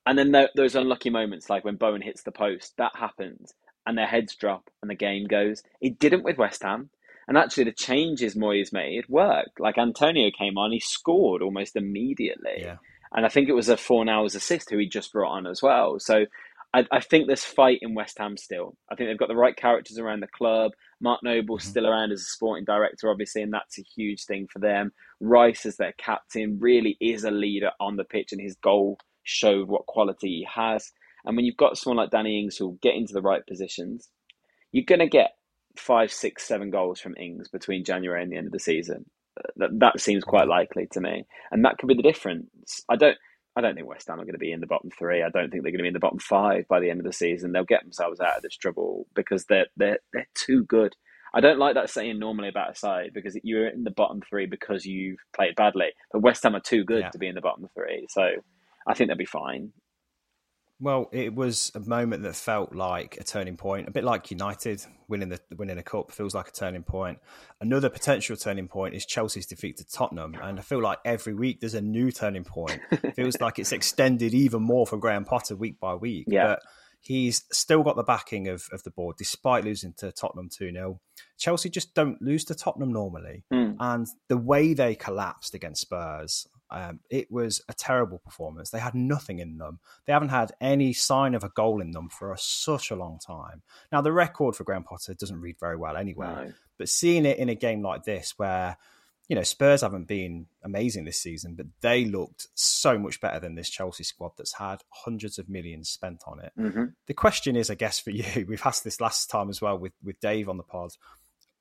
And then those unlucky moments, like when Bowen hits the post, that happens and their heads drop and the game goes. It didn't with West Ham. And actually, the changes Moyes made worked. Like Antonio came on, he scored almost immediately. Yeah. And I think it was a Fornals assist who he just brought on as well. So I think there's fight in West Ham still. I think they've got the right characters around the club. Mark Noble's still around as a sporting director, obviously, and that's a huge thing for them. Rice as their captain really is a leader on the pitch, and his goal showed what quality he has. And when you've got someone like Danny Ings who'll get into the right positions, you're going to get 5, 6, 7 goals from Ings between January and the end of the season. That seems quite likely to me, and that could be the difference. I don't think West Ham are going to be in the bottom three. I don't think they're going to be in the bottom five by the end of the season. They'll get themselves out of this trouble because they're too good. I don't like that saying normally about a side, because you're in the bottom three because you've played badly. But West Ham are too good to be in the bottom three, so I think they'll be fine. Well, it was a moment that felt like a turning point, a bit like United winning a cup feels like a turning point. Another potential turning point is Chelsea's defeat to Tottenham, and I feel like every week there's a new turning point. It feels like it's extended even more for Graham Potter week by week, but he's still got the backing of the board despite losing to Tottenham 2-0. Chelsea just don't lose to Tottenham normally, and the way they collapsed against Spurs, it was a terrible performance. They had nothing in them. They haven't had any sign of a goal in them for such a long time. Now, the record for Graham Potter doesn't read very well anyway, but seeing it in a game like this where, you know, Spurs haven't been amazing this season, but they looked so much better than this Chelsea squad that's had hundreds of millions spent on it. Mm-hmm. The question is, I guess, for you, we've asked this last time as well with Dave on the pod,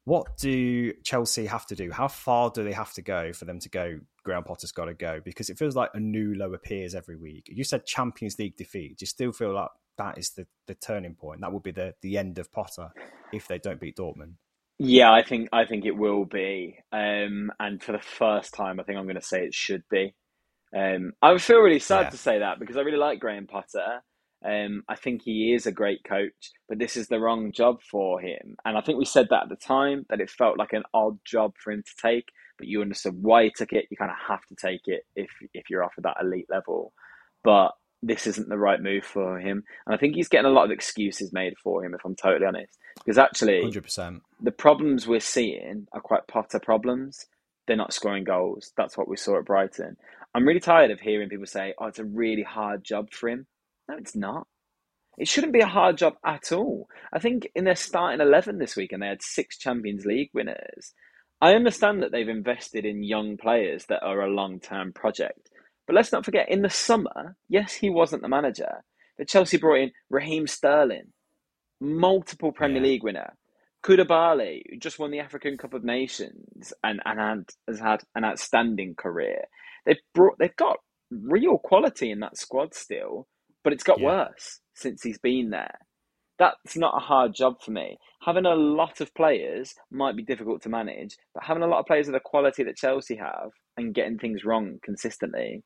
what do Chelsea have to do? How far do they have to go for them to go Graham Potter's got to go, because it feels like a new low appears every week. You said Champions League defeat. Do you still feel like that is the turning point? That would be the end of Potter if they don't beat Dortmund. Yeah, I think it will be. And for the first time, I think I'm going to say it should be. I would feel really sad to say that, because I really like Graham Potter. I think he is a great coach, but this is the wrong job for him. And I think we said that at the time, that it felt like an odd job for him to take, but you understood why he took it. You kind of have to take it if you're offered that elite level. But this isn't the right move for him. And I think he's getting a lot of excuses made for him, if I'm totally honest. Because actually, 100%. The problems we're seeing are quite Potter problems. They're not scoring goals. That's what we saw at Brighton. I'm really tired of hearing people say, oh, it's a really hard job for him. No, it's not. It shouldn't be a hard job at all. I think in their starting 11 this week, and they had 6 Champions League winners. I understand that they've invested in young players that are a long-term project. But let's not forget, in the summer, yes, he wasn't the manager, but Chelsea brought in Raheem Sterling, multiple Premier League winner, Koulibaly, who just won the African Cup of Nations and has had an outstanding career. They've got real quality in that squad still, but it's got worse since he's been there. That's not a hard job for me. Having a lot of players might be difficult to manage, but having a lot of players of the quality that Chelsea have and getting things wrong consistently,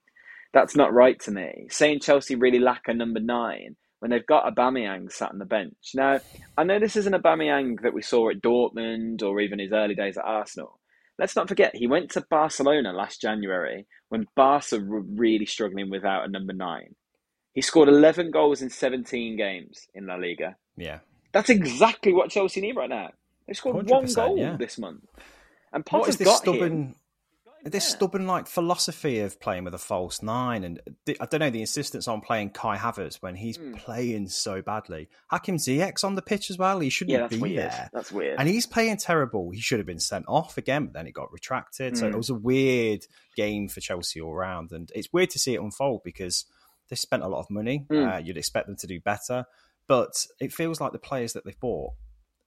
that's not right to me. Saying Chelsea really lack a number 9 when they've got Aubameyang sat on the bench. Now, I know this isn't Aubameyang that we saw at Dortmund or even his early days at Arsenal. Let's not forget, he went to Barcelona last January when Barca were really struggling without a number 9. He scored 11 goals in 17 games in La Liga. Yeah. That's exactly what Chelsea need right now. They scored 1 goal this month. And Potter's got him. This stubborn like philosophy of playing with a false 9, and I don't know, the insistence on playing Kai Havertz when he's playing so badly. Hakim Ziyech's on the pitch as well. He shouldn't be weird. There. That's weird. And he's playing terrible. He should have been sent off again, but then it got retracted. So it was a weird game for Chelsea all round, and it's weird to see it unfold because they spent a lot of money. You'd expect them to do better, but it feels like the players that they've bought,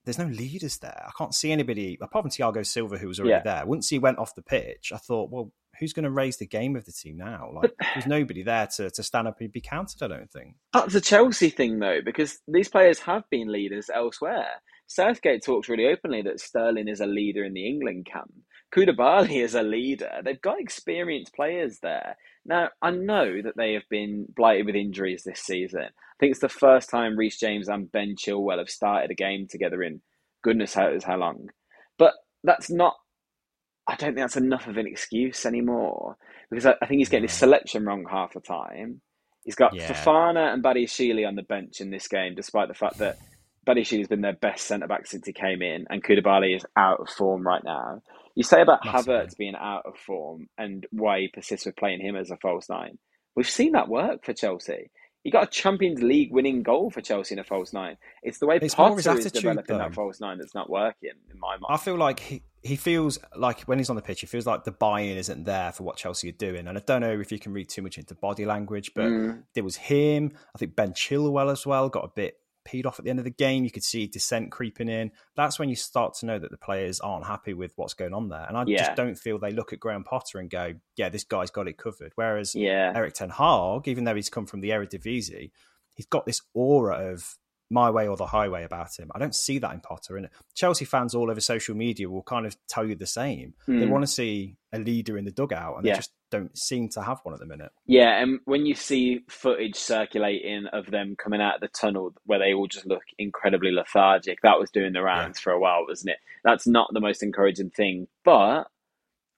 there's no leaders there. I can't see anybody, apart from Thiago Silva, who was already there. Once he went off the pitch, I thought, well, who's going to raise the game of the team now? Like, there's nobody there to stand up and be counted, I don't think. That's a Chelsea thing, though, because these players have been leaders elsewhere. Southgate talks really openly that Sterling is a leader in the England camp. Koulibaly is a leader. They've got experienced players there. Now, I know that they have been blighted with injuries this season. I think it's the first time Reece James and Ben Chilwell have started a game together in goodness knows how long. But I don't think that's enough of an excuse anymore, because I think he's getting his selection wrong half the time. He's got Fofana and Badiashile on the bench in this game, despite the fact that Badiashile has been their best centre-back since he came in, and Koulibaly is out of form right now. You say about Havertz being out of form and why he persists with playing him as a false 9. We've seen that work for Chelsea. He got a Champions League winning goal for Chelsea in a false 9. It's the way Potter is developing that false 9 that's not working, in my mind. I feel like he feels like when he's on the pitch, he feels like the buy-in isn't there for what Chelsea are doing. And I don't know if you can read too much into body language, but there was him. I think Ben Chilwell as well got a bit peed off at the end of the game. You could see dissent creeping in. That's when you start to know that the players aren't happy with what's going on there. And I just don't feel they look at Graham Potter and go, yeah, this guy's got it covered. Whereas Erik ten Hag, even though he's come from the Eredivisie, he's got this aura of my way or the highway about him. I don't see that in Potter. And Chelsea fans all over social media will kind of tell you the same. They want to see a leader in the dugout, and they just don't seem to have one at the minute. Yeah, and when you see footage circulating of them coming out of the tunnel where they all just look incredibly lethargic, that was doing the rounds for a while, wasn't it? That's not the most encouraging thing, but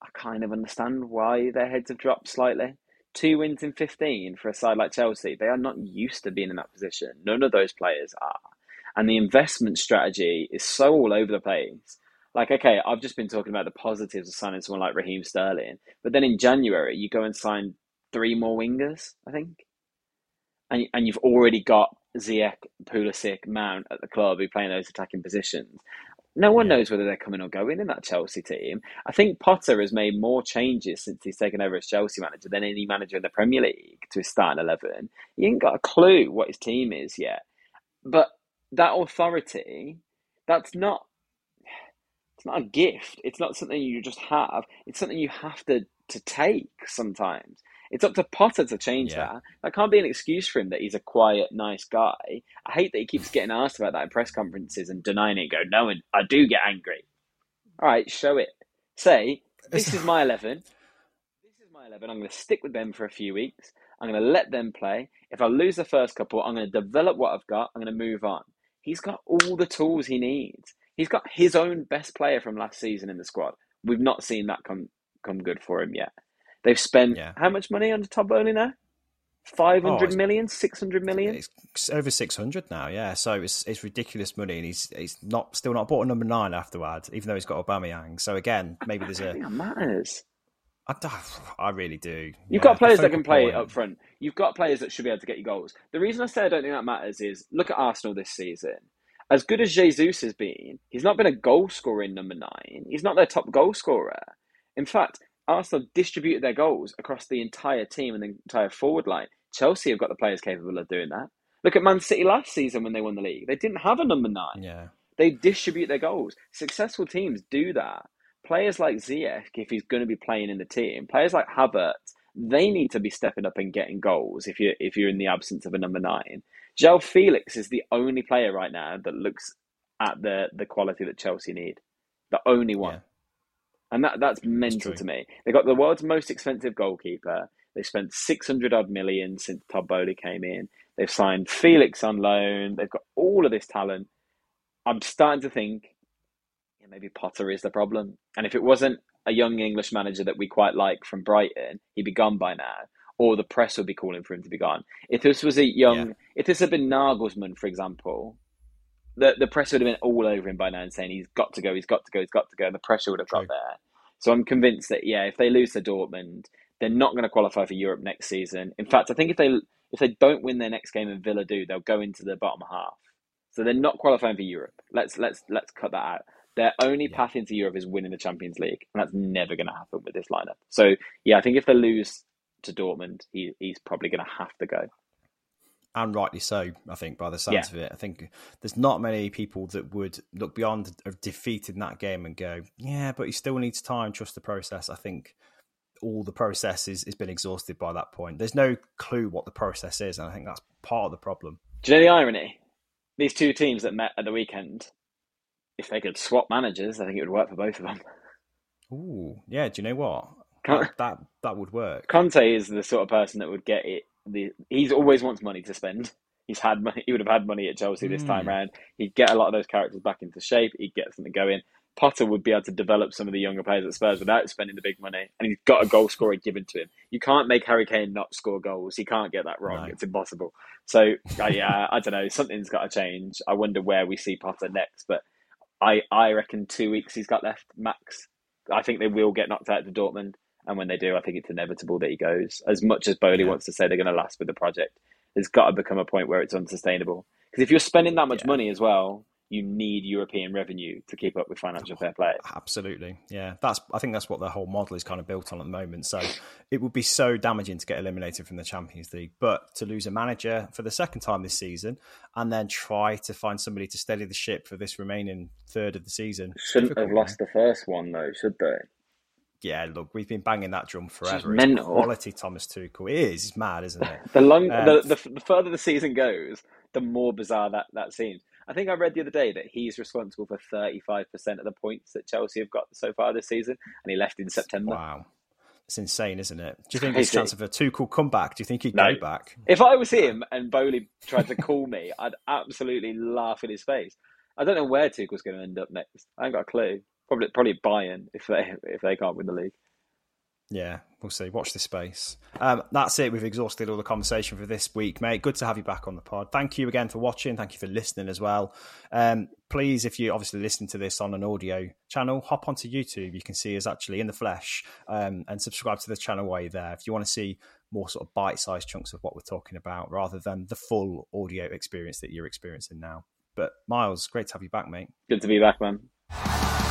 I kind of understand why their heads have dropped slightly. 2 wins in 15 for a side like Chelsea. They are not used to being in that position. None of those players are. And the investment strategy is so all over the place. Like, okay, I've just been talking about the positives of signing someone like Raheem Sterling. But then in January, you go and sign 3 more wingers, I think. And you've already got Ziyech, Pulisic, Mount at the club who play in those attacking positions. No one knows whether they're coming or going in that Chelsea team. I think Potter has made more changes since he's taken over as Chelsea manager than any manager in the Premier League to his starting 11. He ain't got a clue what his team is yet. But that authority, it's not a gift. It's not something you just have. It's something you have to to take sometimes. It's up to Potter to change that. That can't be an excuse for him that he's a quiet, nice guy. I hate that he keeps getting asked about that at press conferences and denying it. Go, no, and I do get angry. All right, show it. Say, this is my 11. This is my 11. I'm going to stick with them for a few weeks. I'm going to let them play. If I lose the first couple, I'm going to develop what I've got. I'm going to move on. He's got all the tools he needs. He's got his own best player from last season in the squad. We've not seen that come good for him yet. They've spent how much money on the top owner now? 500 million, 600 million? It's over 600 now, yeah. So it's ridiculous money, and he's still not bought a number 9 afterwards, even though he's got Aubameyang. So again, maybe there's I don't think that matters. I really do. You've got players that can play up front. You've got players that should be able to get you goals. The reason I say I don't think that matters is, look at Arsenal this season. As good as Jesus has been, he's not been a goal scorer in number 9. He's not their top goal scorer. In fact, Arsenal distributed their goals across the entire team and the entire forward line. Chelsea have got the players capable of doing that. Look at Man City last season when they won the league. They didn't have a number 9. Yeah. They distribute their goals. Successful teams do that. Players like Ziyech, if he's going to be playing in the team, players like Havertz, they need to be stepping up and getting goals if you're in the absence of a number 9. João Felix is the only player right now that looks at the quality that Chelsea need. The only one. Yeah. And that's mental to me. They got the world's most expensive goalkeeper. They spent 600 odd million since Todd Boehly came in. They've signed Felix on loan. They've got all of this talent. I'm starting to think maybe Potter is the problem. And if it wasn't a young English manager that we quite like from Brighton, he'd be gone by now. Or the press would be calling for him to be gone. If this was a young, if this had been Nagelsmann, for example, the press would have been all over him by now and saying he's got to go. And the pressure would have got there. So I'm convinced that, if they lose to Dortmund, they're not going to qualify for Europe next season. In fact, I think if they don't win their next game and Villa do, they'll go into the bottom half. So they're not qualifying for Europe. Let's cut that out. Their only path into Europe is winning the Champions League, and that's never going to happen with this lineup. So I think if they lose to Dortmund, he's probably going to have to go. And rightly so, I think, by the sounds of it. I think there's not many people that would look beyond defeat in that game and go, but he still needs time, trust the process. I think all the process has been exhausted by that point. There's no clue what the process is, and I think that's part of the problem. Do you know the irony? These two teams that met at the weekend, if they could swap managers, I think it would work for both of them. Ooh, yeah, do you know what? That would work. Conte is the sort of person that would get it. He's always wants money to spend. He's had money. He would have had money at Chelsea this time round. He'd get a lot of those characters back into shape. He'd get something going. Potter would be able to develop some of the younger players at Spurs without spending the big money, and he's got a goal scorer given to him. You can't make Harry Kane not score goals. He can't get that wrong. No. It's impossible. So I don't know. Something's got to change. I wonder where we see Potter next, but I reckon 2 weeks he's got left max. I think they will get knocked out to Dortmund. And when they do, I think it's inevitable that he goes. As much as Boehly wants to say they're going to last with the project, there's got to become a point where it's unsustainable. Because if you're spending that much money as well, you need European revenue to keep up with financial fair play. Absolutely. Yeah. I think that's what the whole model is kind of built on at the moment. So it would be so damaging to get eliminated from the Champions League, but to lose a manager for the second time this season and then try to find somebody to steady the ship for this remaining third of the season. Shouldn't have lost the first one though, should they? Yeah, look, we've been banging that drum forever. It's mental. Quality Thomas Tuchel. It is. It's mad, isn't it? The further the season goes, the more bizarre that seems. I think I read the other day that he's responsible for 35% of the points that Chelsea have got so far this season, and he left in September. Wow. It's insane, isn't it? Do you think there's a chance of a Tuchel comeback? Do you think he'd go back? If I was him and Boehly tried to call me, I'd absolutely laugh in his face. I don't know where Tuchel's going to end up next. I ain't got a clue. Probably Bayern if they can't win the league. Yeah, we'll see. Watch this space. That's it. We've exhausted all the conversation for this week, mate. Good to have you back on the pod. Thank you again for watching. Thank you for listening as well. Please, if you obviously listen to this on an audio channel, hop onto YouTube. You can see us actually in the flesh and subscribe to the channel while you're there. If you want to see more sort of bite-sized chunks of what we're talking about rather than the full audio experience that you're experiencing now. But Miles, great to have you back, mate. Good to be back, man.